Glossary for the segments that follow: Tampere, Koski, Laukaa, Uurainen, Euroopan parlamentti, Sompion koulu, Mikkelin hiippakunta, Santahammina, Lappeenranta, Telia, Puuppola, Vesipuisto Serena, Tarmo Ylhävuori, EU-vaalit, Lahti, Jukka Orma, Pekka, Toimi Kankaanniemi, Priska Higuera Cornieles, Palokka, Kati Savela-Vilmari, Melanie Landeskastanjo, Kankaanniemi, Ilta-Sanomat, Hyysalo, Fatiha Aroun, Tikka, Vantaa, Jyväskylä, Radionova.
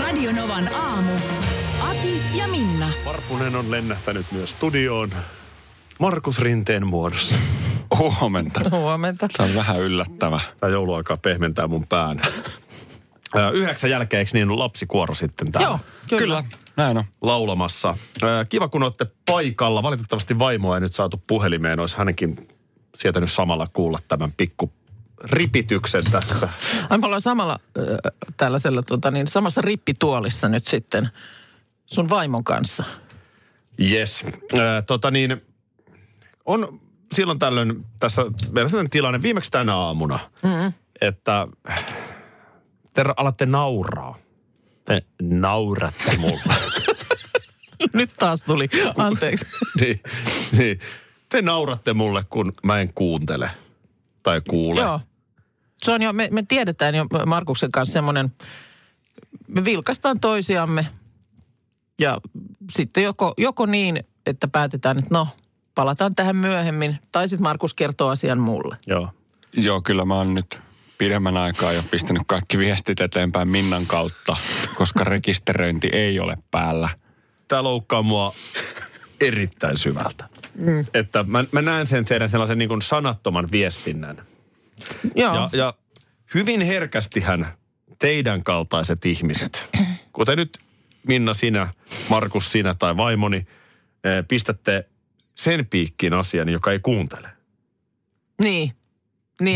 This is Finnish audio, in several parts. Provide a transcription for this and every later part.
Radionovan aamu. Ati ja Minna. Varpunen on lennähtänyt myös studioon Markus Rinteen muodossa. Huomenta. Huomenta. Se on vähän yllättävä. Tämä jouluaikaa pehmentää mun pään. 9 jälkeen, eikö niin, lapsikuoro sitten täällä? Joo, kyllä. Näin on. Laulamassa. Kiva, kun olette paikalla. Valitettavasti vaimoa ei nyt saatu puhelimeen. Olisi hänenkin sietänyt samalla kuulla tämän pikku ripityksen tässä. Ai, me ollaan samalla tällaisella, samassa rippituolissa nyt sitten sun vaimon kanssa. Jes. On silloin tällöin tässä meillä sellainen tilanne, viimeksi tänä aamuna, että te alatte nauraa. Te nauratte mulle. Nyt taas tuli. Anteeksi. Niin. Te nauratte mulle, kun mä en kuuntele tai kuule. Joo. Se on jo, me tiedetään jo Markuksen kanssa semmoinen, me vilkaistaan toisiamme ja sitten joko niin, että päätetään, että no, palataan tähän myöhemmin, tai sitten Markus kertoo asian mulle. Joo, kyllä mä oon nyt pidemmän aikaa jo pistänyt kaikki viestit eteenpäin Minnan kautta, koska rekisteröinti ei ole päällä. Tää loukkaa mua erittäin syvältä. Että mä näen sen teidän sellaisen niin kuin sanattoman viestinnän. Joo. Ja hyvin herkästihän teidän kaltaiset ihmiset, kuten nyt Minna, sinä, Markus, sinä tai vaimoni, pistätte sen piikkiin asian, joka ei kuuntele. Niin,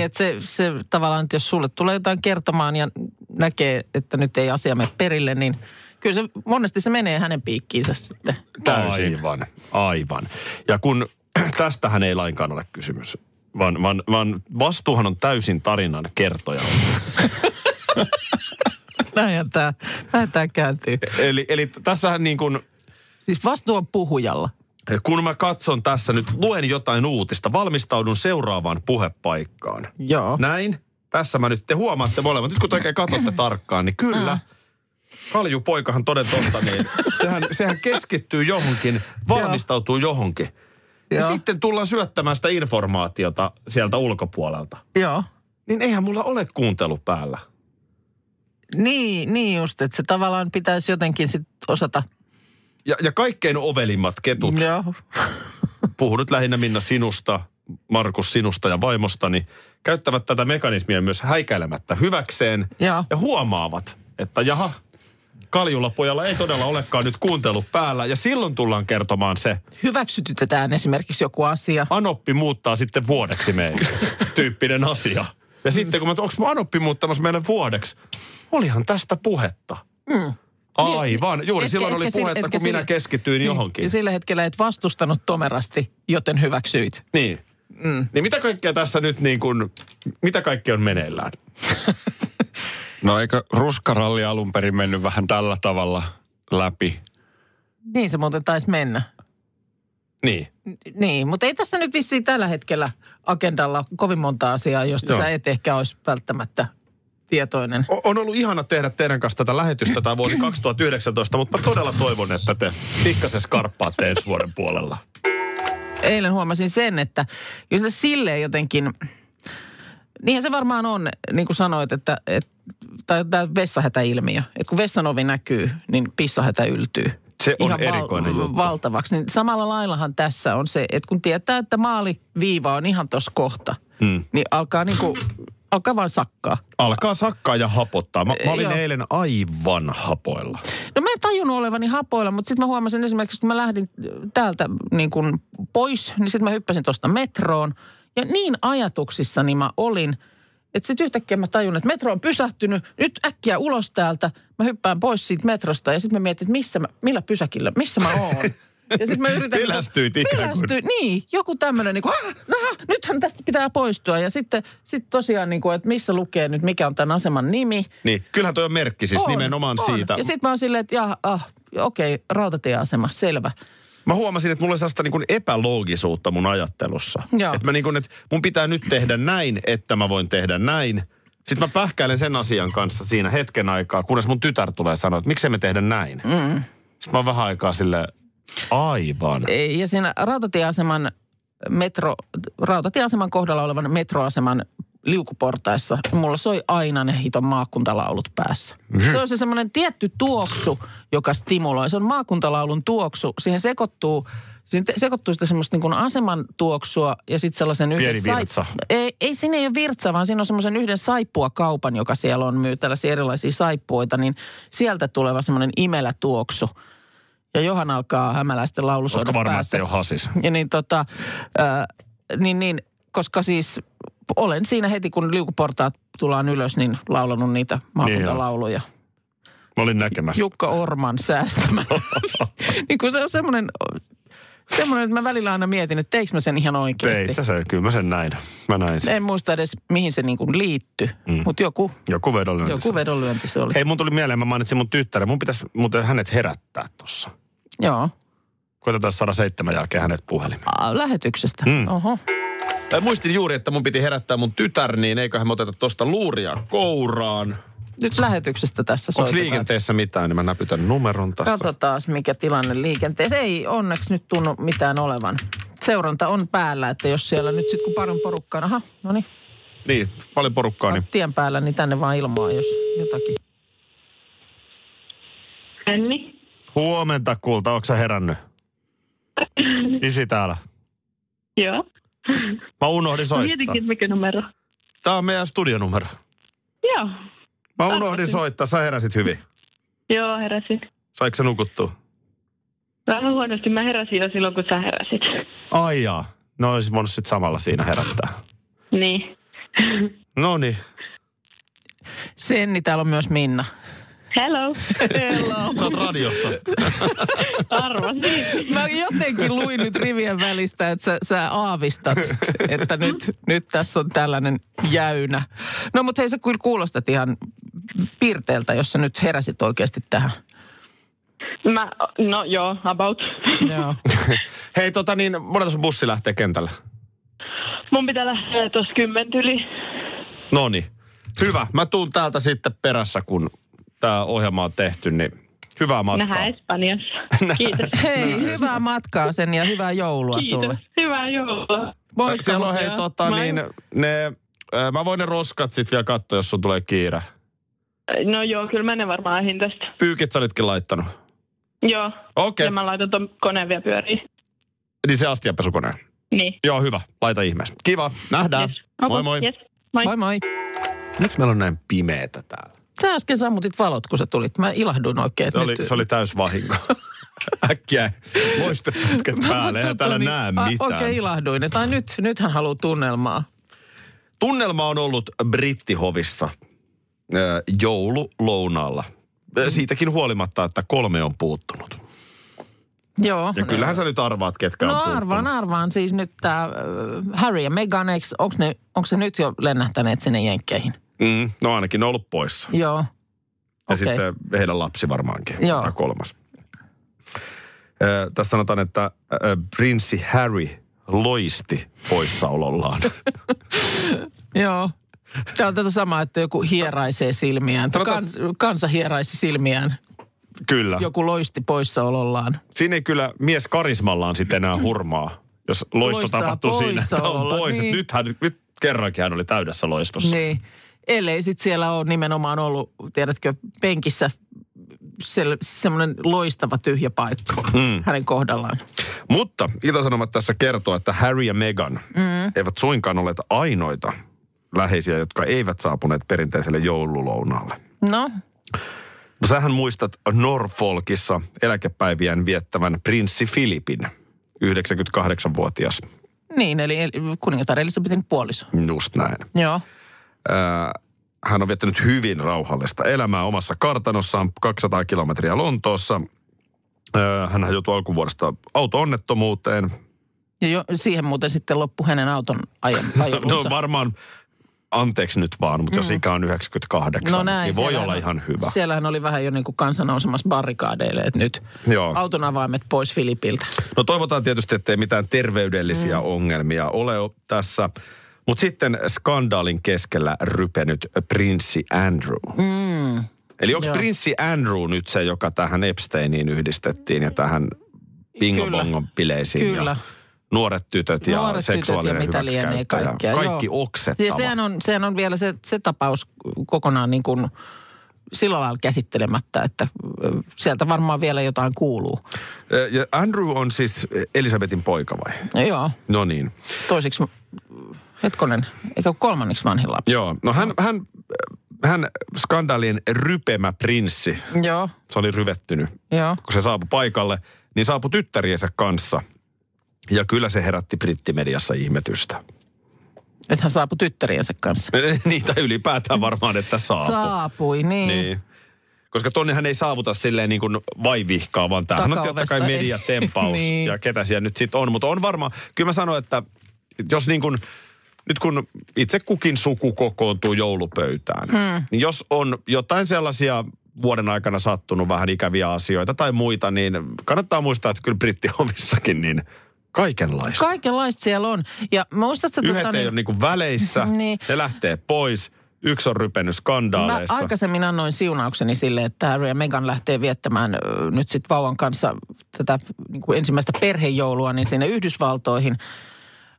että se tavallaan, että jos sulle tulee jotain kertomaan ja näkee, että nyt ei asia mene perille, niin kyllä se monesti se menee hänen piikkiinsä sitten. Täysin. Aivan. Ja kun tästähän ei lainkaan ole kysymys, vaan vastuuhan on täysin tarinan kertoja. Näinhän tämä kääntyy. Eli tässähän niin kuin... Siis vastuu on puhujalla. Kun mä katson tässä nyt, luen jotain uutista, valmistaudun seuraavaan puhepaikkaan. Joo. Näin. Tässä mä nyt, te huomaatte molemmat. Nyt kun te oikein katsotte tarkkaan, niin kyllä... Kaljupoikahan toden totta, niin sehän keskittyy johonkin, valmistautuu johonkin. Ja sitten tullaan syöttämään sitä informaatiota sieltä ulkopuolelta. Joo. Niin eihän mulla ole kuuntelu päällä. Niin just, että se tavallaan pitäisi jotenkin sit osata. Ja kaikkein ovelimmat ketut. Joo. Puhun nyt lähinnä Minna sinusta, Markus sinusta ja vaimostani. Käyttävät tätä mekanismia myös häikäilemättä hyväkseen. Joo. Ja huomaavat, että jaha. Kaljulla pojalla ei todella olekaan nyt kuuntelu päällä, ja silloin tullaan kertomaan se. Hyväksytytetään esimerkiksi joku asia. Anoppi muuttaa sitten vuodeksi meidän tyyppinen asia. Ja sitten kun onko mä Anoppi muuttamassa meidän vuodeksi? Olihan tästä puhetta. Aivan, juuri silloin oli puhetta, kun minä keskityin johonkin. Ja sillä hetkellä et vastustanut tomerasti, joten hyväksyit. Niin. Niin mitä kaikkea tässä nyt niin kuin, mitä kaikkea on meneillään? No eikö ruskaralli alun perin mennyt vähän tällä tavalla läpi? Niin se muuten taisi mennä. Niin. Niin, mutta ei tässä nyt vissiin tällä hetkellä agendalla kovin monta asiaa, josta sä et ehkä olisi välttämättä tietoinen. On ollut ihana tehdä teidän kanssa tätä lähetystä tämä vuosi 2019, mutta mä todella toivon, että te pikkasen skarppaatte ensi vuoden puolella. Eilen huomasin sen, että jos se silleen jotenkin... Niinhän se varmaan on, niin kuin sanoit, että tämä vessahätäilmiö. Että kun vessanovi näkyy, niin pissahätä yltyy. Se on ihan erikoinen juttu. Valtavaksi. Niin samalla laillahan tässä on se, että kun tietää, että maaliviiva on ihan tuossa kohta, niin alkaa niinku... Alkaa vaan sakkaa. Alkaa sakkaa ja hapottaa. Mä olin eilen aivan hapoilla. No mä en tajunnut olevani hapoilla, mutta sitten mä huomasin esimerkiksi, kun mä lähdin täältä niin kun pois, niin sitten mä hyppäsin tuosta metroon. Ja niin ajatuksissani mä olin, että sitten yhtäkkiä mä tajun, että metro on pysähtynyt, nyt äkkiä ulos täältä. Mä hyppään pois siitä metrosta ja sitten mä mietin, että millä pysäkillä, missä mä oon. Ja sitten mä yritän... Pelästyit ikään kuin. Niin, joku tämmöinen niin kuin, nythän tästä pitää poistua. Ja sitten tosiaan niin kuin, että missä lukee nyt, mikä on tämän aseman nimi. Niin, kyllähän toi on merkki siis on, nimenomaan on. Siitä. Ja sitten mä oon silleen, että okei, rautatieasema, selvä. Mä huomasin, että mulla on sellaista niin kuin epäloogisuutta mun ajattelussa. Että mä niin kuin, että mun pitää nyt tehdä näin, että mä voin tehdä näin. Sitten mä pähkäilen sen asian kanssa siinä hetken aikaa, kunnes mun tytär tulee sanoa, että miksei me tehdä näin. Mm. Sitten mä oon vähän aikaa silleen, aivan. Ja siinä rautatieaseman kohdalla olevan metroaseman liukuportaissa mulla soi aina ne hiton maakuntalaulut päässä. Se on se semmoinen tietty tuoksu, joka stimuloi. Se on maakuntalaulun tuoksu. Siihen sekoittuu sitä semmoista niin kuin aseman tuoksua ja sitten sellaisen yhden... Pieni virtsa. Ei, siinä ei ole virtsa, vaan siinä on semmoisen yhden saippuakaupan, joka siellä on myy tällaisia erilaisia saippuoita, niin sieltä tuleva semmoinen imelä tuoksu. Ja Johan alkaa hämäläisten laulusoida päässä. Ootko varma, ettei ole hasis? Ja niin koska siis olen siinä heti, kun liukuportaat tullaan ylös, niin laulanut niitä maakuntalauluja. Niin mä olin näkemässä. Jukka Orman säästämä. Niin kun se on semmoinen, että mä välillä aina mietin, että teikö mä sen ihan oikeasti. Teit sä sen, kyllä mä sen näin. Mä näin sen. En muista edes, mihin se niin kuin liittyi, mutta joku vedonlyönti se oli. Hei, mun tuli mieleen, mä mainitsin mun tyttären. Mun pitäisi muuten hänet herättää tossa. Joo. Koitetaan 107 jälkeen hänet puhelimeen. Lähetyksestä? Oho. Muistin juuri, että mun piti herättää mun tytär, niin eiköhän me oteta tosta luuria kouraan. Nyt lähetyksestä tässä soitetaan. Onko liikenteessä mitään, niin mä näpytän numeron tästä. Katsotaan, mikä tilanne liikenteessä. Ei onneksi nyt tunnu mitään olevan. Seuranta on päällä, että jos siellä nyt sitten kun paljon porukkaa, Niin, paljon porukkaa. Niin. Tien päällä, niin tänne vaan ilmaa, jos jotakin. Henni. Huomenta kulta, ootko sä herännyt? Isi täällä. Joo. Mä unohdin soittaa. Mietinkin, mikä numero. Tää on meidän studionumero. Joo. Mä unohdin soittaa. Sä heräsit hyvin. Joo, heräsin. Saiko sä nukuttua? Vähän huonosti. Mä heräsin jo silloin, kun sä heräsit. Ai jaa. No olisin voinut sit samalla siinä herättää. Niin. Noniin. Senni, täällä on myös Minna. Hello. Hello. Sä oot radiossa. Arvasin. Mä jotenkin luin nyt rivien välistä, että sä aavistat, että nyt tässä on tällainen jäynä. No mut hei, sä kyllä kuulostat ihan piirteeltä, jos sä nyt heräsit oikeasti tähän. About. Joo. Hei monet sun bussi lähtee kentällä? Mun pitää lähteä tossa 10 yli. Noniin. Hyvä. Mä tuun täältä sitten perässä, kun... Tää ohjelma on tehty, niin hyvää matkaa. Nähdään Espanjassa. Kiitos. Hei, hyvää matkaa sen ja hyvää joulua sulle. Hyvää joulua. Moikka. Siellä on hei mä voin ne roskat sit vielä katsoa, jos sun tulee kiire. No joo, kyllä mä ne varmaan ehdin tästä. Pyykit sä olitkin laittanut? Joo. Okei. Ja mä laitan ton koneen vielä pyöriin. Niin se astianpesukoneen? Niin. Joo, hyvä. Laita ihmeessä. Kiva. Nähdään. Yes. Moi moi. Yes. Moi. Moi moi. Miksi meillä on näin pimeetä täällä? Sä äsken sammutit valot, kun sä tulit. Mä ilahduin oikein. Se oli täys vahinko. Äkkiä loistet putket päälle. Eihän täällä näe mitään. Oikein ilahduin. Tai nythän haluaa tunnelmaa. Tunnelma on ollut brittihovissa joululounaalla. Siitäkin huolimatta, että 3 on puuttunut. Joo. Ja kyllähän sä nyt arvaat, ketkä on puuttunut. No arvaan. Siis nyt tää Harry ja Meghan, onko se nyt jo lennähtäneet sinne jenkkeihin? No ainakin ne on ollut poissa. Joo. Ja sitten heidän lapsi varmaankin. Joo. Tämä 3. Tässä sanotaan, että prinssi Harry loisti poissaolollaan. Joo. Tämä on tätä samaa, että joku hieraisee silmiään. Kansa hieraisi silmiään. Kyllä. Joku loisti poissaolollaan. Siinä ei kyllä mies karismallaan sitten enää hurmaa, jos loisto tapahtuu siinä. Tämä on pois. Niin. Nyt kerrankin hän oli täydessä loistossa. Niin. Ellei sitten siellä ole nimenomaan ollut, tiedätkö, penkissä semmoinen loistava tyhjä paikka hänen kohdallaan. Mutta Ilta-Sanomat tässä kertoo, että Harry ja Meghan eivät suinkaan ole ainoita läheisiä, jotka eivät saapuneet perinteiselle joululounaalle. No sähän muistat Norfolkissa eläkepäivien viettävän prinssi Filipin, 98-vuotias. Niin, eli kuningatar Elisabetin puoliso. Just näin. Joo. Hän on viettänyt hyvin rauhallista elämää omassa kartanossaan 200 kilometriä Lontoossa. Hänhän joutui alkuvuodesta auto-onnettomuuteen. Ja siihen muuten sitten loppui hänen auton ajolunsa. No varmaan, anteeksi nyt vaan, mutta jos ikä on 98, no näin, niin voi olla ihan hyvä. Siellähän oli vähän jo niin kuin kansa nousemassa barrikaadeille, että nyt auton avaimet pois Filipiltä. No toivotaan tietysti, ettei mitään terveydellisiä ongelmia ole tässä. Mutta sitten skandaalin keskellä rypenyt prinssi Andrew. Eli onko prinssi Andrew nyt se, joka tähän Epsteiniin yhdistettiin ja tähän bingo-bongon bileisiin? Kyllä. Nuoret tytöt ja nuoret seksuaalinen hyväksikäyttö ja kaikki oksettava. Ja sehän on vielä se tapaus kokonaan niin kuin sillä lailla käsittelemättä, että sieltä varmaan vielä jotain kuuluu. Ja Andrew on siis Elisabetin poika vai? Joo. No niin. Toiseksi, hetkonen, eikä kolmanneksi vanhin lapsi. Joo, no hän skandaalien rypemä prinssi. Joo. Se oli ryvettynyt. Joo. Kun se saapui paikalle, niin saapui tyttäriensä kanssa. Ja kyllä se herätti brittimediassa ihmetystä. Että hän saapui tyttäriensä kanssa. Niitä ylipäätään varmaan, että saapui. Saapui, niin. Koska tonne hän ei saavuta silleen niin kuin vaivihkaa, vaan tämähän on totta kai mediatempaus niin. Ja ketä siellä nyt sitten on. Mutta on varmaan, kyllä mä sanon, että jos niin kuin, nyt kun itse kukin suku kokoontuu joulupöytään, niin jos on jotain sellaisia vuoden aikana sattunut vähän ikäviä asioita tai muita, niin kannattaa muistaa, että kyllä brittihovissakin niin kaikenlaista. Kaikenlaista siellä on. Ja muistatko, yhdet ei ole niinku väleissä, niin. Ne lähtee pois. Yksi on rypennyt skandaaleissa. Mä aikaisemmin annoin siunaukseni sille, että Harry ja Meghan lähtee viettämään nyt sitten vauvan kanssa tätä niinku ensimmäistä perhejoulua niin sinne Yhdysvaltoihin.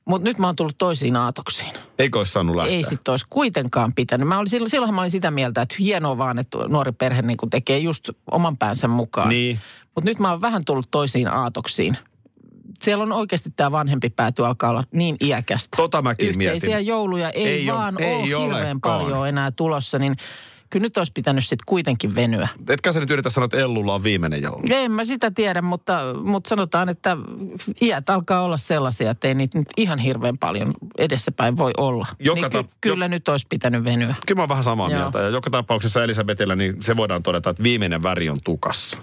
Mutta nyt mä oon tullut toisiin aatoksiin. Eikö olisi saanut lähteä? Ei sitten olisi kuitenkaan pitänyt. Silloin mä olin sitä mieltä, että hienoa vaan, että nuori perhe niinku tekee just oman päänsä mukaan. Niin. Mutta nyt mä oon vähän tullut toisiin aatoksiin. Siellä on oikeasti tämä vanhempi pääty alkaa olla niin iäkästä. Tota mäkin mietin. Yhteisiä jouluja ei ole hirveän paljon enää tulossa, niin kyllä nyt olisi pitänyt sitten kuitenkin venyä. Etkä sä nyt yritä sanoa, että Ellulla on viimeinen joulu. En mä sitä tiedä, mutta sanotaan, että iät alkaa olla sellaisia, että ei niitä nyt ihan hirveän paljon edessäpäin voi olla. Kyllä nyt olisi pitänyt venyä. Kyllä mä oon vähän samaa mieltä. Ja joka tapauksessa Elisabetillä, niin se voidaan todeta, että viimeinen väri on tukassa.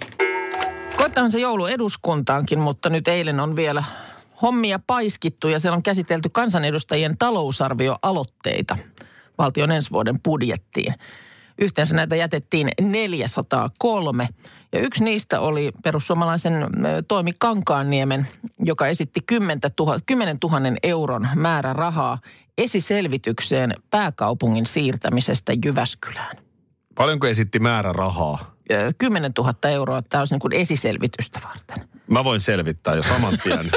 Koettahan se joulu eduskuntaankin, mutta nyt eilen on vielä hommia paiskittu ja siellä on käsitelty kansanedustajien talousarvioaloitteita valtion ensi vuoden budjettiin. Yhteensä näitä jätettiin 403 ja yksi niistä oli perussuomalaisen Toimi Kankaanniemen, joka esitti 10 000 euron määrärahaa esiselvitykseen pääkaupungin siirtämisestä Jyväskylään. Paljonko esitti määrärahaa? 10 000 euroa, tämä olisi niin kuin esiselvitystä varten. Mä voin selvittää jo saman tien.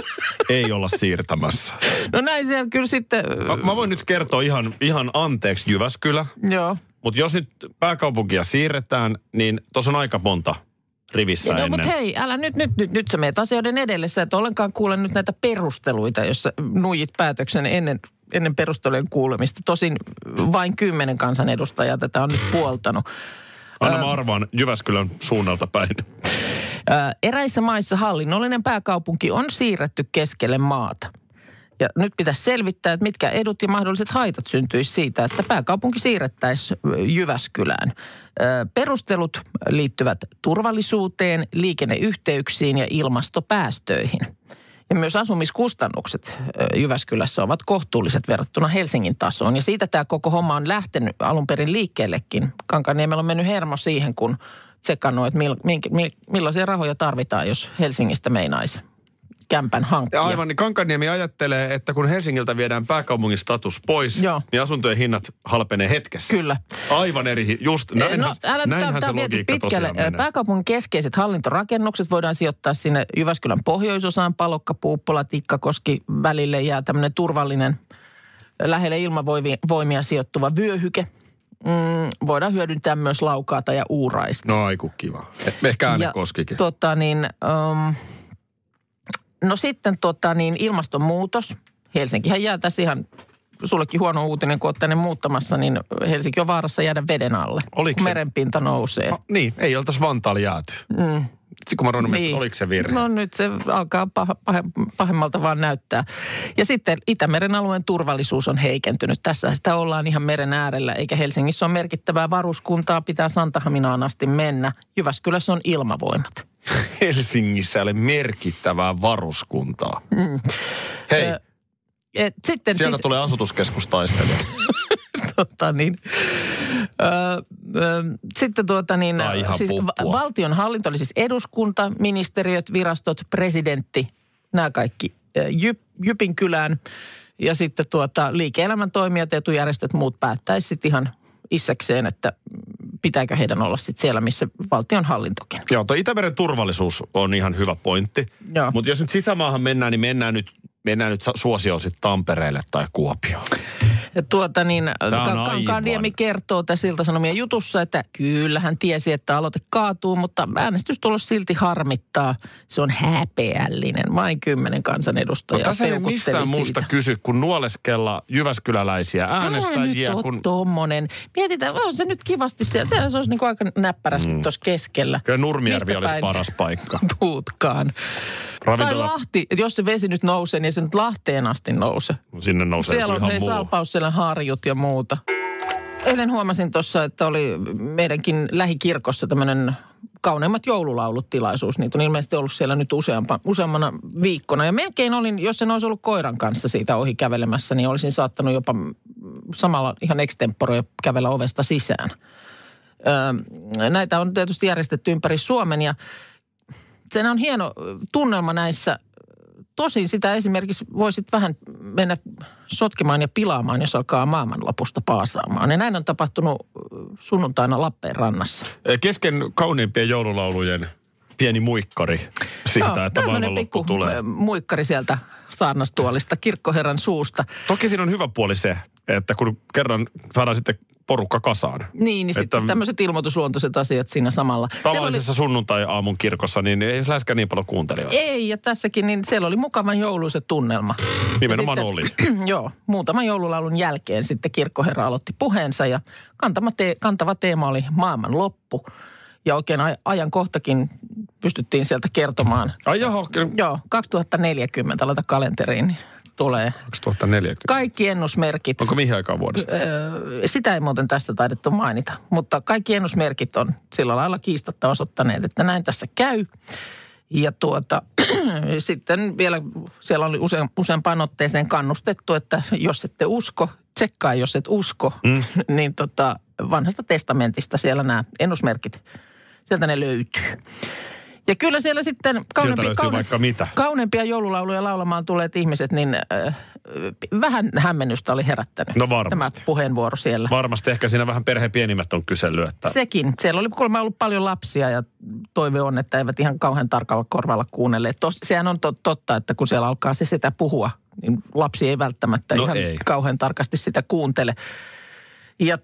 Ei olla siirtämässä. No näin siellä kyllä sitten. Mä voin nyt kertoa ihan anteeksi Jyväskylä. Joo. Mutta jos nyt pääkaupunkia siirretään, niin tuossa on aika monta rivissä ennen. No mutta hei, älä nyt sä meet asioiden edelle. Sä et ollenkaan kuule nyt näitä perusteluita, jos sä nuijit päätöksen ennen perustelujen kuulemista. Tosin vain 10 kansanedustajaa tätä on nyt puoltanut. Anna mä arvaan Jyväskylän suunnalta päin. Eräissä maissa hallinnollinen pääkaupunki on siirretty keskelle maata. Ja nyt pitäisi selvittää, että mitkä edut ja mahdolliset haitat syntyisi siitä, että pääkaupunki siirrettäisiin Jyväskylään. Perustelut liittyvät turvallisuuteen, liikenneyhteyksiin ja ilmastopäästöihin. Ja myös asumiskustannukset Jyväskylässä ovat kohtuulliset verrattuna Helsingin tasoon. Ja siitä tämä koko homma on lähtenyt alun perin liikkeellekin. Kankaanniemellä on mennyt hermo siihen, kun tsekannut, että millaisia rahoja tarvitaan, jos Helsingistä meinaisi kämpän hankkia. Aivan, niin Kankaanniemi ajattelee, että kun Helsingiltä viedään pääkaupungin status pois, niin asuntojen hinnat halpenee hetkessä. Kyllä. Aivan eri, just näinhän se logiikka tosiaan menee. Pääkaupungin keskeiset hallintorakennukset voidaan sijoittaa sinne Jyväskylän pohjoisosaan, Palokka, Puuppola, Tikka, Koski välille ja tämmöinen turvallinen, lähelle ilmavoimia sijoittuva vyöhyke. Voidaan hyödyntää myös Laukaata ja Uuraista. No aiku kiva. Ehkä Äänekoskikin. No sitten ilmastonmuutos. Helsinkihän jää tässä ihan, sullekin huono uutinen, kun olet tänne muuttamassa, niin Helsinki on vaarassa jäädä veden alle. Oliko kun merenpinta nousee. Niin, ei oltaisi Vantaalla jääty. Sitten kun mä rannut, niin. Oliko se virhe? No nyt se alkaa pahemmalta vaan näyttää. Ja sitten Itämeren alueen turvallisuus on heikentynyt. Tässä sitä ollaan ihan meren äärellä, eikä Helsingissä ole merkittävää varuskuntaa. Pitää Santahaminaan asti mennä. Jyväskylässä on ilmavoimat. Helsingissä ole merkittävää varuskuntaa. Mm. Hei, sitten sieltä siis... tulee asutuskeskustaistelija. Sitten siis valtionhallinto oli siis eduskunta, ministeriöt, virastot, presidentti, nämä kaikki Jypin kylään. Ja sitten liike-elämän toimijat, etujärjestöt, muut päättäisi sitten ihan issäkseen, että pitääkö heidän olla sitten siellä, missä valtionhallintokin. Joo, tuo Itämeren turvallisuus on ihan hyvä pointti. Mutta jos nyt sisämaahan mennään, niin mennään nyt suosioon sitten Tampereelle tai Kuopioon. Ja Kankaanniemi kertoo tässä Ilta-Sanomien jutussa, että kyllähän tiesi, että aloite kaatuu, mutta äänestystulos silti harmittaa. Se on häpeällinen. Vain 10 kansanedustajaa peukutteli siitä. No tässä ei mistään muusta kysy, kun nuoleskella jyväskyläläisiä äänestäjiä. Nyt on tommonen. Mietitään, on se nyt kivasti siellä. Siellä se olisi niinku aika näppärästi tuossa keskellä. Kyllä Nurmijärvi olisi paras paikka. Tuutkaan. Ravintola... Tai Lahti, jos se vesi nyt nousee, niin se nyt Lahteen asti nouse. Sinne nousee siellä on ihan Salpaus, siellä harjut ja muuta. Eilen huomasin tuossa, että oli meidänkin lähikirkossa tämmöinen kauneimmat joululaulut tilaisuus. Niitä on ilmeisesti ollut siellä nyt useammana viikkona. Ja melkein olin, jos en olisi ollut koiran kanssa siitä ohi kävelemässä, niin olisin saattanut jopa samalla ihan extemporea kävellä ovesta sisään. Näitä on tietysti järjestetty ympäri Suomen ja sen on hieno tunnelma näissä. Tosin sitä esimerkiksi voisit vähän mennä sotkemaan ja pilaamaan, jos alkaa maailmanlopusta paasaamaan. Ja näin on tapahtunut sunnuntaina Lappeenrannassa. Kesken kauniimpien joululaulujen pieni muikkari siitä, että maailmanloppu tulee. Tällainen pikku muikkari sieltä saarnastuolista, kirkkoherran suusta. Toki siinä on hyvä puoli se, että kun kerran saadaan sitten porukka kasaan. Niin sitten tämmöiset ilmoitusluontoiset asiat siinä samalla. Tavallisessa sunnuntai-aamun kirkossa, niin ei läheskään niin paljon kuuntelijoita. Ei, ja tässäkin, niin siellä oli mukavan jouluiset tunnelma. Nimenomaan oli. Joo, muutaman joululaulun jälkeen sitten kirkkoherra aloitti puheensa, ja kantava teema oli maailman loppu. Ja oikein ajan kohtakin pystyttiin sieltä kertomaan. Ai jaha, okay. Joo, 2040, laita kalenteriin, niin. Tulee. 2040. Kaikki ennusmerkit. Onko mihin aikaan vuodesta? Sitä ei muuten tässä taidettu mainita, mutta kaikki ennusmerkit on sillä lailla kiistatta osoittaneet, että näin tässä käy. Ja sitten vielä siellä oli useampaan otteeseen kannustettu, että jos ette usko, tsekkaa jos et usko, niin vanhasta testamentista siellä nämä ennusmerkit, sieltä ne löytyy. Ja kyllä siellä sitten kauneimpia joululauluja laulamaan tulleet ihmiset, niin vähän hämmennystä oli herättänyt. No varmasti. Tämä puheenvuoro siellä. Varmasti ehkä siinä vähän perheen pienimmät on kysellyt. Että... Sekin. Siellä oli kuulemma ollut paljon lapsia ja toive on, että eivät ihan kauhean tarkalla korvalla kuunnelleet. Sehän on totta, että kun siellä alkaa se sitä puhua, niin lapsi ei välttämättä kauhean tarkasti sitä kuuntele. Ja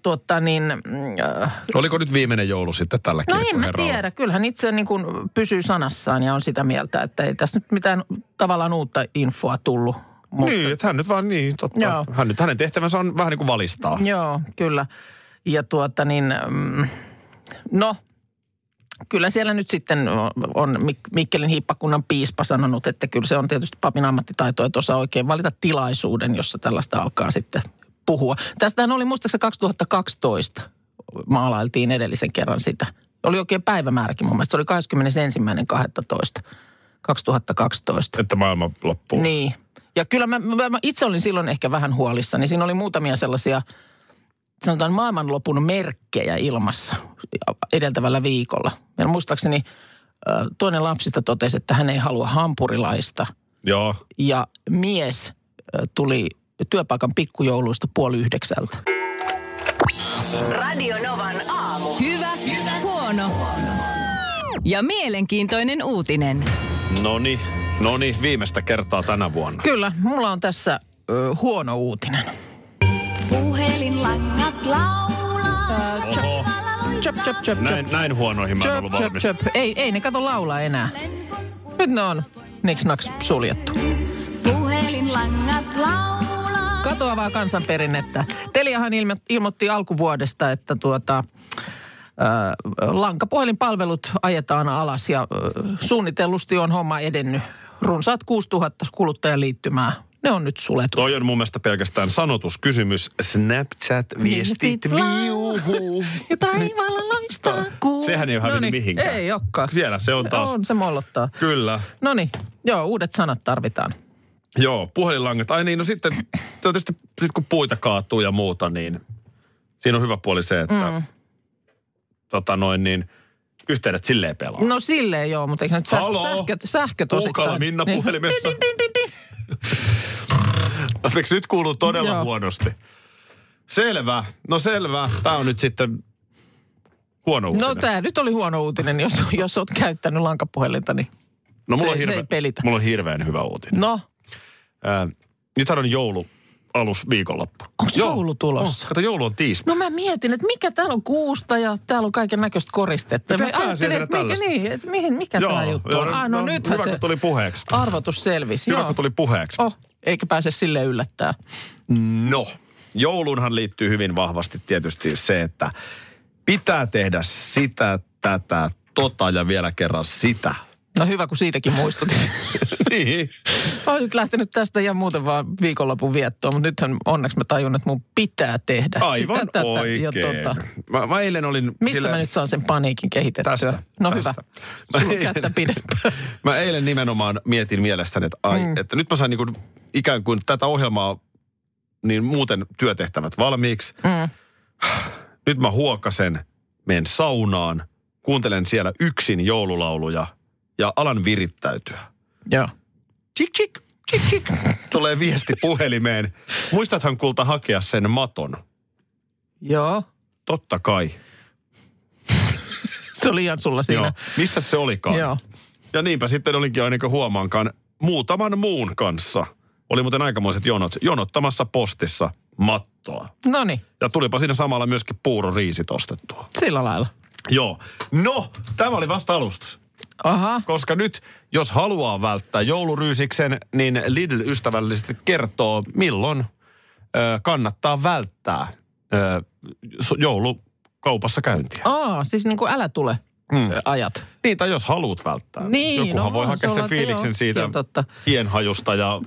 oliko nyt viimeinen joulu sitten tällä kirkkoherralla? No en mä tiedä. Kyllähän itse niin kuin pysyy sanassaan ja on sitä mieltä, että ei tässä nyt mitään tavallaan uutta infoa tullut. Niin, että hän nyt vaan totta. Joo. Hänen tehtävänsä on vähän niin kuin valistaa. Joo, kyllä. Ja kyllä siellä nyt sitten on Mikkelin hiippakunnan piispa sanonut, että kyllä se on tietysti papin ammattitaito, että osaa oikein valita tilaisuuden, jossa tällaista alkaa sitten puhua. Tästähän oli muistaakseni 2012 maalailtiin edellisen kerran sitä. Oli oikein päivämääräkin mun mielestä. Se oli 21.12.2012. Että maailma loppuu. Niin. Ja kyllä mä itse olin silloin ehkä vähän huolissani. Siinä oli muutamia sellaisia, sanotaan maailmanlopun merkkejä ilmassa edeltävällä viikolla. Ja muistaakseni toinen lapsista totesi, että hän ei halua hampurilaista. Joo. Ja mies tuli työpaikan pikkujouluista 8:30. Radionovan aamu. Hyvä, huono ja mielenkiintoinen uutinen. No niin, viimeistä kertaa tänä vuonna. Kyllä, mulla on tässä huono uutinen. Puhelinlangat laulaa. Oho. Chöp. Näin huonoihin mä en ollut valmis. Chöp. Ei ne kato laulaa enää. Nyt ne on niks-naks suljettu. Puhelinlangat laulaa. Katoavaa kansanperinnettä. Teliahan ilmoitti alkuvuodesta, että lankapuhelinpalvelut ajetaan alas ja suunnitellusti on homma edennyt. Runsaat 6 000 kuluttajaliittymää Ne on nyt suletut. Toi on mun mielestä pelkästään sanotuskysymys. Snapchat-viestit viuhuu. Ja taivaalla loistaa kuu. Sehän ei ole hävinnyt mihinkään. Ei olekaan. Siellä se on taas. On, se mollottaa. Kyllä. Noniin, joo, uudet sanat tarvitaan. Joo, puhelinlangat. Ai niin, no sitten tietysti sit kun puita kaatuu ja muuta, niin siinä on hyvä puoli se, että yhteydet silleen pelaa. No silleen joo, mutta eikö nyt sähköt osittain? Puukala Minna niin. Puhelimessa. Anteeksi, nyt kuuluu todella huonosti. Selvä. Tää on nyt sitten huono uutinen. No tää nyt oli huono uutinen, jos oot käyttänyt lankapuhelinta, niin no, se ei pelitä. Mulla on hirveän hyvä uutinen. No? Nythän on joulualus viikonloppu. Onko joulu tulossa? Kato, joulu on tiistai. No mä mietin, että mikä täällä on kuusta ja täällä on kaiken näköistä koristetta. Ja mä ajattelin, että mikä tää juttu on. No nythän se tuli puheeksi. Arvotus selvisi. Hyvä, kun tuli puheeksi. Eikä pääse sille yllättää. No, jouluunhan liittyy hyvin vahvasti tietysti se, että pitää tehdä sitä, tätä, tota ja vielä kerran sitä. No hyvä, kun siitäkin muistutin. Niin. Olisit lähtenyt tästä ja muuten vaan viikonlopun viettoon, mutta nythän onneksi mä tajun, että mun pitää tehdä aivan sitä, tätä oikein. Ja tota. Mä eilen olin. Mistä mä nyt saan sen paniikin kehitettyä? Tästä. Hyvä. Sun kättä pidempään. Mä eilen nimenomaan mietin mielessäni, että, että nyt mä sain niin kuin, ikään kuin tätä ohjelmaa, niin muuten työtehtävät valmiiksi. Mm. Nyt mä huokasen, menen saunaan, kuuntelen siellä yksin joululauluja. Ja alan virittäytyä. Joo. Chik, chik, chik, chik. Tulee viesti puhelimeen. Muistathan kulta hakea sen maton. Joo. Totta kai. Se oli ihan sulla siinä. Joo. Missä se olikaan? Joo. Ja niinpä sitten olinkin aina kuin huomaankaan muutaman muun kanssa. Oli muuten aikamoiset jonottamassa postissa mattoa. Noniin. Ja tulipa siinä samalla myöskin puuroriisit ostettua. Sillä lailla. Joo. No, tämä oli vasta alustus. Aha. Koska nyt, jos haluaa välttää jouluryysiksen, niin Lidl ystävällisesti kertoo, milloin kannattaa välttää joulukaupassa käyntiä. Siis niin kuin älä tule ajat. Niin, tai jos haluat välttää. Niin, jokuhan voi hakea sen fiiliksen siitä hienhajusta ja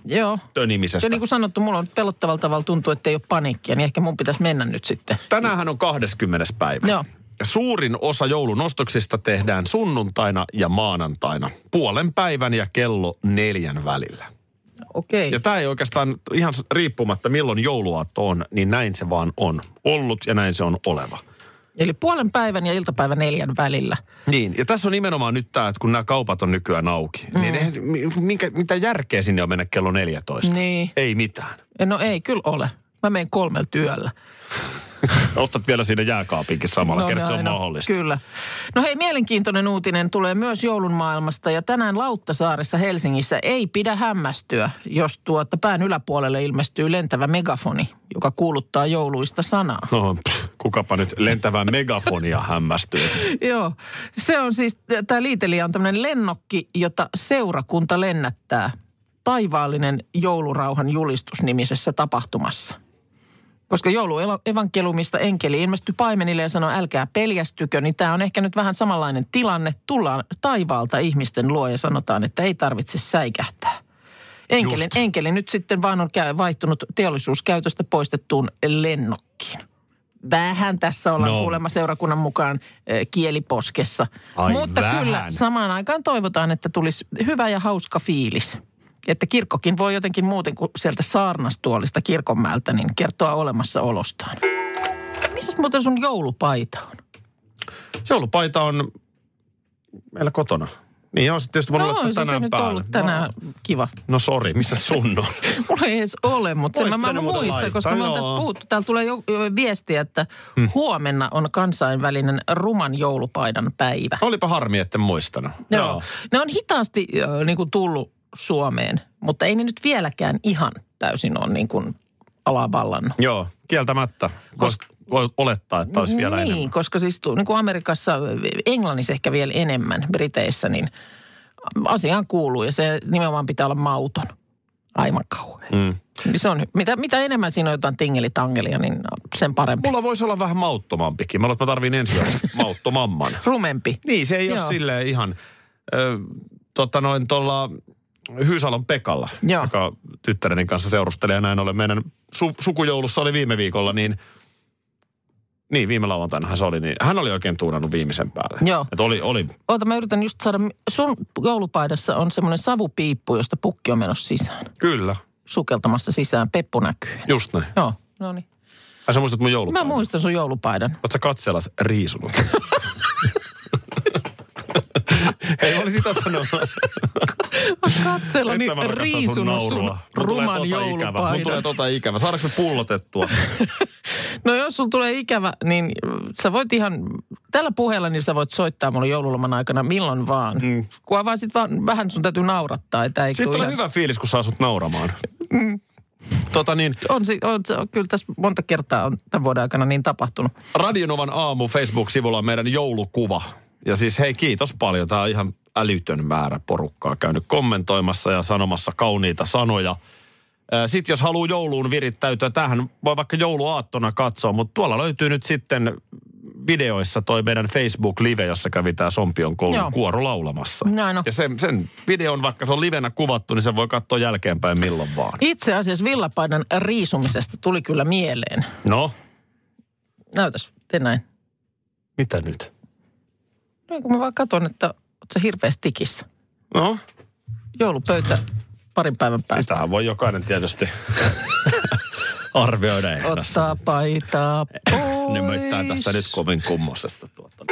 tönimisestä. Ja niin kuin sanottu, mulla on pelottavalta tavalla tuntuu, että ei ole paniikkia, niin ehkä mun pitäisi mennä nyt sitten. Tänäänhän on 20. päivä. Joo. Suurin osa joulun ostoksista tehdään sunnuntaina ja maanantaina, puolen päivän ja kello 4 välillä. Okei. Okay. Ja tämä ei oikeastaan ihan riippumatta milloin jouluaatto on, niin näin se vaan on ollut ja näin se on oleva. Eli puolen päivän ja iltapäivän 4 välillä. Niin, ja tässä on nimenomaan nyt tämä, että kun nämä kaupat on nykyään auki, niin mitä järkeä sinne on mennä kello 14? Niin. Ei mitään. No ei kyllä ole. Mä menen 3 yöllä. Ostat vielä siinä jääkaapinkin samalla kertaa, se on mahdollista. Kyllä. No hei, mielenkiintoinen uutinen tulee myös joulun maailmasta. Ja tänään Lauttasaaressa Helsingissä ei pidä hämmästyä, jos pään yläpuolelle ilmestyy lentävä megafoni, joka kuuluttaa jouluista sanaa. No, kukapa nyt lentävää megafonia hämmästyy. Joo, se on siis, tämä liitelijä on tämmöinen lennokki, jota seurakunta lennättää taivaallinen joulurauhan julistus -nimisessä tapahtumassa. Koska jouluevankeliumista enkeli ilmestyi paimenille ja sanoi, älkää peljästykö, niin tämä on ehkä nyt vähän samanlainen tilanne. Tullaan taivaalta ihmisten luo ja sanotaan, että ei tarvitse säikähtää. Enkeli nyt sitten vaan on vaihtunut teollisuuskäytöstä poistettuun lennokkiin. Vähän tässä ollaan kuulemma seurakunnan mukaan kieliposkessa. Mutta kyllä samaan aikaan toivotaan, että tulisi hyvä ja hauska fiilis. Että kirkkokin voi jotenkin muuten kuin sieltä saarnastuolista kirkonmäältä, niin kertoa olemassaolostaan. Missä muuten sun joulupaita on? Joulupaita on meillä kotona. Niin on se tietysti voinut olla tänään päälle. No on se nyt tänään kiva. No sori, missä sun on? Mulla ei edes ole, mutta sen mä muistan, koska me on tästä puhuttu. Täällä tulee viestiä, että huomenna on kansainvälinen ruman joulupaidan päivä. Olipa harmi, etten muistanut. Joo. Ne on hitaasti niin kuin tullut Suomeen, mutta ei ne nyt vieläkään ihan täysin ole niin kuin alavallannut. Joo, kieltämättä. Voi olettaa, että olisi vielä enemmän. Niin, koska siis niin kuin Amerikassa, Englannissa ehkä vielä enemmän, Briteissä, niin asiaan kuuluu ja se nimenomaan pitää olla mauton. Aivan kauhean. Se on, mitä enemmän siinä on jotain tingelitangelia, niin sen parempi. Mulla voisi olla vähän mauttomampikin. Mä luulen, että mä tarviin ensin mauttomamman. Rumempi. Niin, se ei ole silleen ihan tuolla Hyysalon Pekalla, joo, joka tyttäreni kanssa seurustelee ja näin ollen. Meidän sukujoulussa oli viime viikolla, niin viime lauantainahan se oli, niin hän oli oikein tuunannut viimeisen päälle. Joo. Että oli. Oota, mä yritän just saada, sun joulupaidassa on semmoinen savupiippu, josta pukki on menossa sisään. Kyllä. Sukeltamassa sisään, peppu näkyy. Just näin. Joo, no niin. Ai sä muistat mun joulupaidan? Mä muistan sun joulupaidan. Oot sä katseellas riisunut? Ei oli sitä sanomassa. Mä katsella niitä riisunut sun ruman joulupaidan. Mun tulee tota ikävä. Saadaanko me pullotettua? No jos sulla tulee ikävä, niin sä voit ihan, tällä puheella niin sä voit soittaa mulle joululoman aikana milloin vaan. Mm. Kunhan vaan sit vaan vähän sun täytyy naurattaa. Sitten tulee hyvä fiilis, kun saa sut nauramaan. Mm. On kyllä tässä monta kertaa on tämän vuoden aikana niin tapahtunut. Radionovan aamu Facebook-sivulla on meidän joulukuva. Ja siis hei, kiitos paljon. Tämä on ihan älytön määrä porukkaa käynyt kommentoimassa ja sanomassa kauniita sanoja. Sitten jos haluaa jouluun virittäytyä, tähän voi vaikka jouluaattona katsoa, mutta tuolla löytyy nyt sitten videoissa toi meidän Facebook-live, jossa kävi tämä Sompion koulun kuoro laulamassa. No. Ja sen videon, vaikka se on livenä kuvattu, niin sen voi katsoa jälkeenpäin milloin vaan. Itse asiassa villapaidan riisumisesta tuli kyllä mieleen. No? Näytäs, tee näin. Mitä nyt? No kun mä vaan katson, että oot sä hirveästi tikissä. No? Joulupöytä parin päivän päästä. Sitähän voi jokainen tietysti arvioida ehdassa. Ottaa paitaa pois. Ne möittään tässä nyt kovin kummosesta tuota.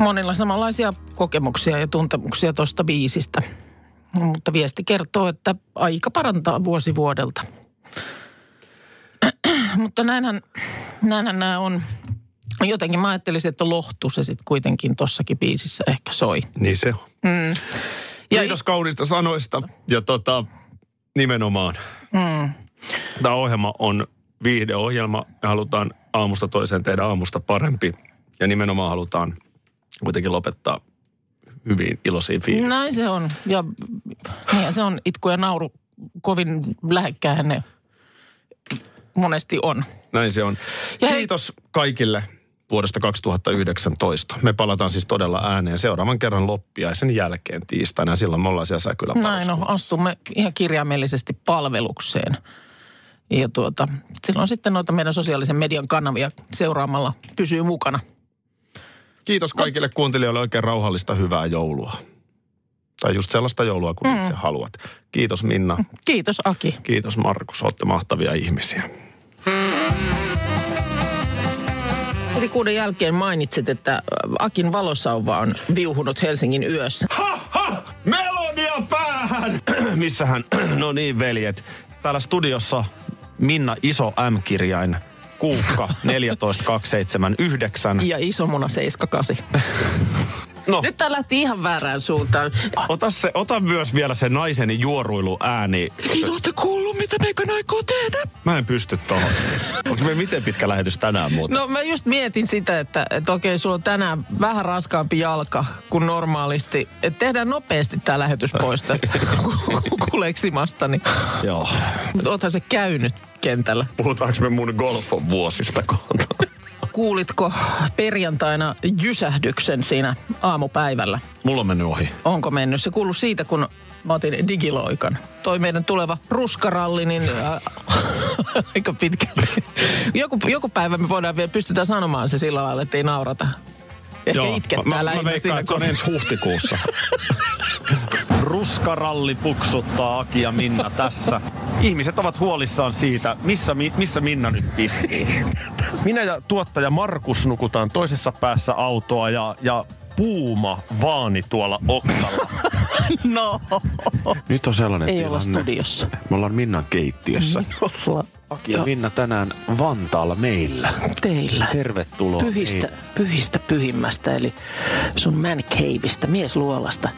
Monilla samanlaisia kokemuksia ja tuntemuksia tuosta biisistä. Mutta viesti kertoo, että aika parantaa vuosi vuodelta. Mutta näinhän nämä on. Jotenkin mä ajattelisin, että lohtu se sitten kuitenkin tossakin biisissä ehkä soi. Niin se on. Mm. Kiitos kaunista sanoista ja nimenomaan. Mm. Tämä ohjelma on viihdeohjelma. Me halutaan aamusta toiseen tehdä aamusta parempi. Ja nimenomaan halutaan kuitenkin lopettaa hyvin iloisiin fiilisiin. Näin se on. Ja niin se on itku ja nauru. Kovin lähekkäähän ne monesti on. Näin se on. Ja kiitos kaikille vuodesta 2019. Me palataan siis todella ääneen seuraavan kerran loppiaisen jälkeen tiistaina. Silloin me ollaan siellä Säkylä. Näin on. Astumme ihan kirjaimellisesti palvelukseen. Ja silloin sitten noita meidän sosiaalisen median kanavia seuraamalla pysyy mukana. Kiitos kaikille kuuntelijoille oikein rauhallista hyvää joulua. Tai just sellaista joulua, kun itse haluat. Kiitos Minna. Kiitos Aki. Kiitos Markus, olette mahtavia ihmisiä. Eli 6 jälkeen mainitsit, että Akin valosauva on viuhunut Helsingin yössä. Ha! Melodia päähän! Missähän? No niin veljet. Täällä studiossa Minna iso M-kirjain. Kuukka 14279. Ja isomuna 78. No. Nyt tää lähti ihan väärään suuntaan. Ota myös vielä se naiseni juoruiluääni. Ei ootte kuullut, mitä meikän aikoo tehdä? Mä en pysty tohon. Onko me miten pitkä lähetys tänään muuten? No mä just mietin sitä, että okei, sulla on tänään vähän raskaampi jalka kuin normaalisti. Että tehdään nopeasti tää lähetys pois tästä kuleksimastani. Joo. Mutta oothan se käynyt kentällä. Puhutaanko me mun golfon vuosista kohtaan? Kuulitko perjantaina jysähdyksen siinä aamupäivällä? Mulla on mennyt ohi. Onko mennyt? Se kuului siitä, kun mä otin digiloikan. Toi meidän tuleva ruskaralli, niin aika pitkälti. Joku päivä me voidaan vielä pystytään sanomaan se sillä lailla, ettei naurata. Ehkä joo, itkettää lähinnä. Mä veikkaan, että se on ensi huhtikuussa. Ruskaralli puksuttaa Aki ja Minna tässä. Ihmiset ovat huolissaan siitä, missä Minna nyt pissii. Minä ja tuottaja Markus nukutaan toisessa päässä autoa ja Puuma vaani tuolla oksalla. No. Nyt on sellainen ei tilanne. Ei olla studiossa. Me ollaan Minnan keittiössä. Aki ja Minna tänään Vantaalla meillä. Teillä. Tervetuloa. Pyhistä pyhimmästä, eli sun man caveista, miesluolasta.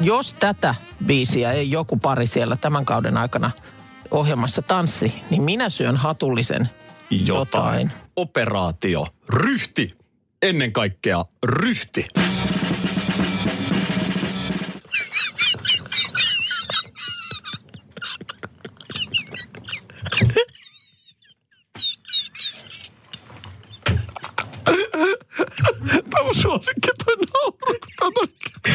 Jos tätä biisiä ei joku pari siellä tämän kauden aikana ohjelmassa tanssi, niin minä syön hatullisen jotain. Operaatio ryhti ennen kaikkea ryhti. Tämä on suosikki toi nauru, kun tää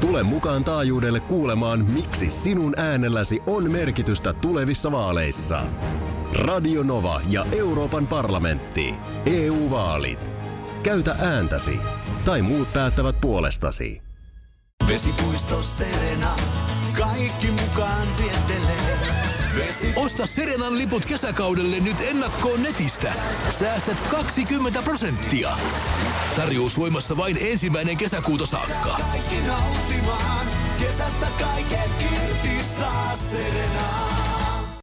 Tule mukaan taajuudelle kuulemaan, miksi sinun äänelläsi on merkitystä tulevissa vaaleissa. Radionova ja Euroopan parlamentti. EU-vaalit. Käytä ääntäsi. Tai muut päättävät puolestasi. Vesipuisto Serena. Kaikki mukaan vientelee. Osta Serenan liput kesäkaudelle nyt ennakkoon netistä. Säästät 20%. Tarjous voimassa vain 1. kesäkuuta saakka. Kaikki nauttimaan. Kesästä kaiken irti saa Serenaa.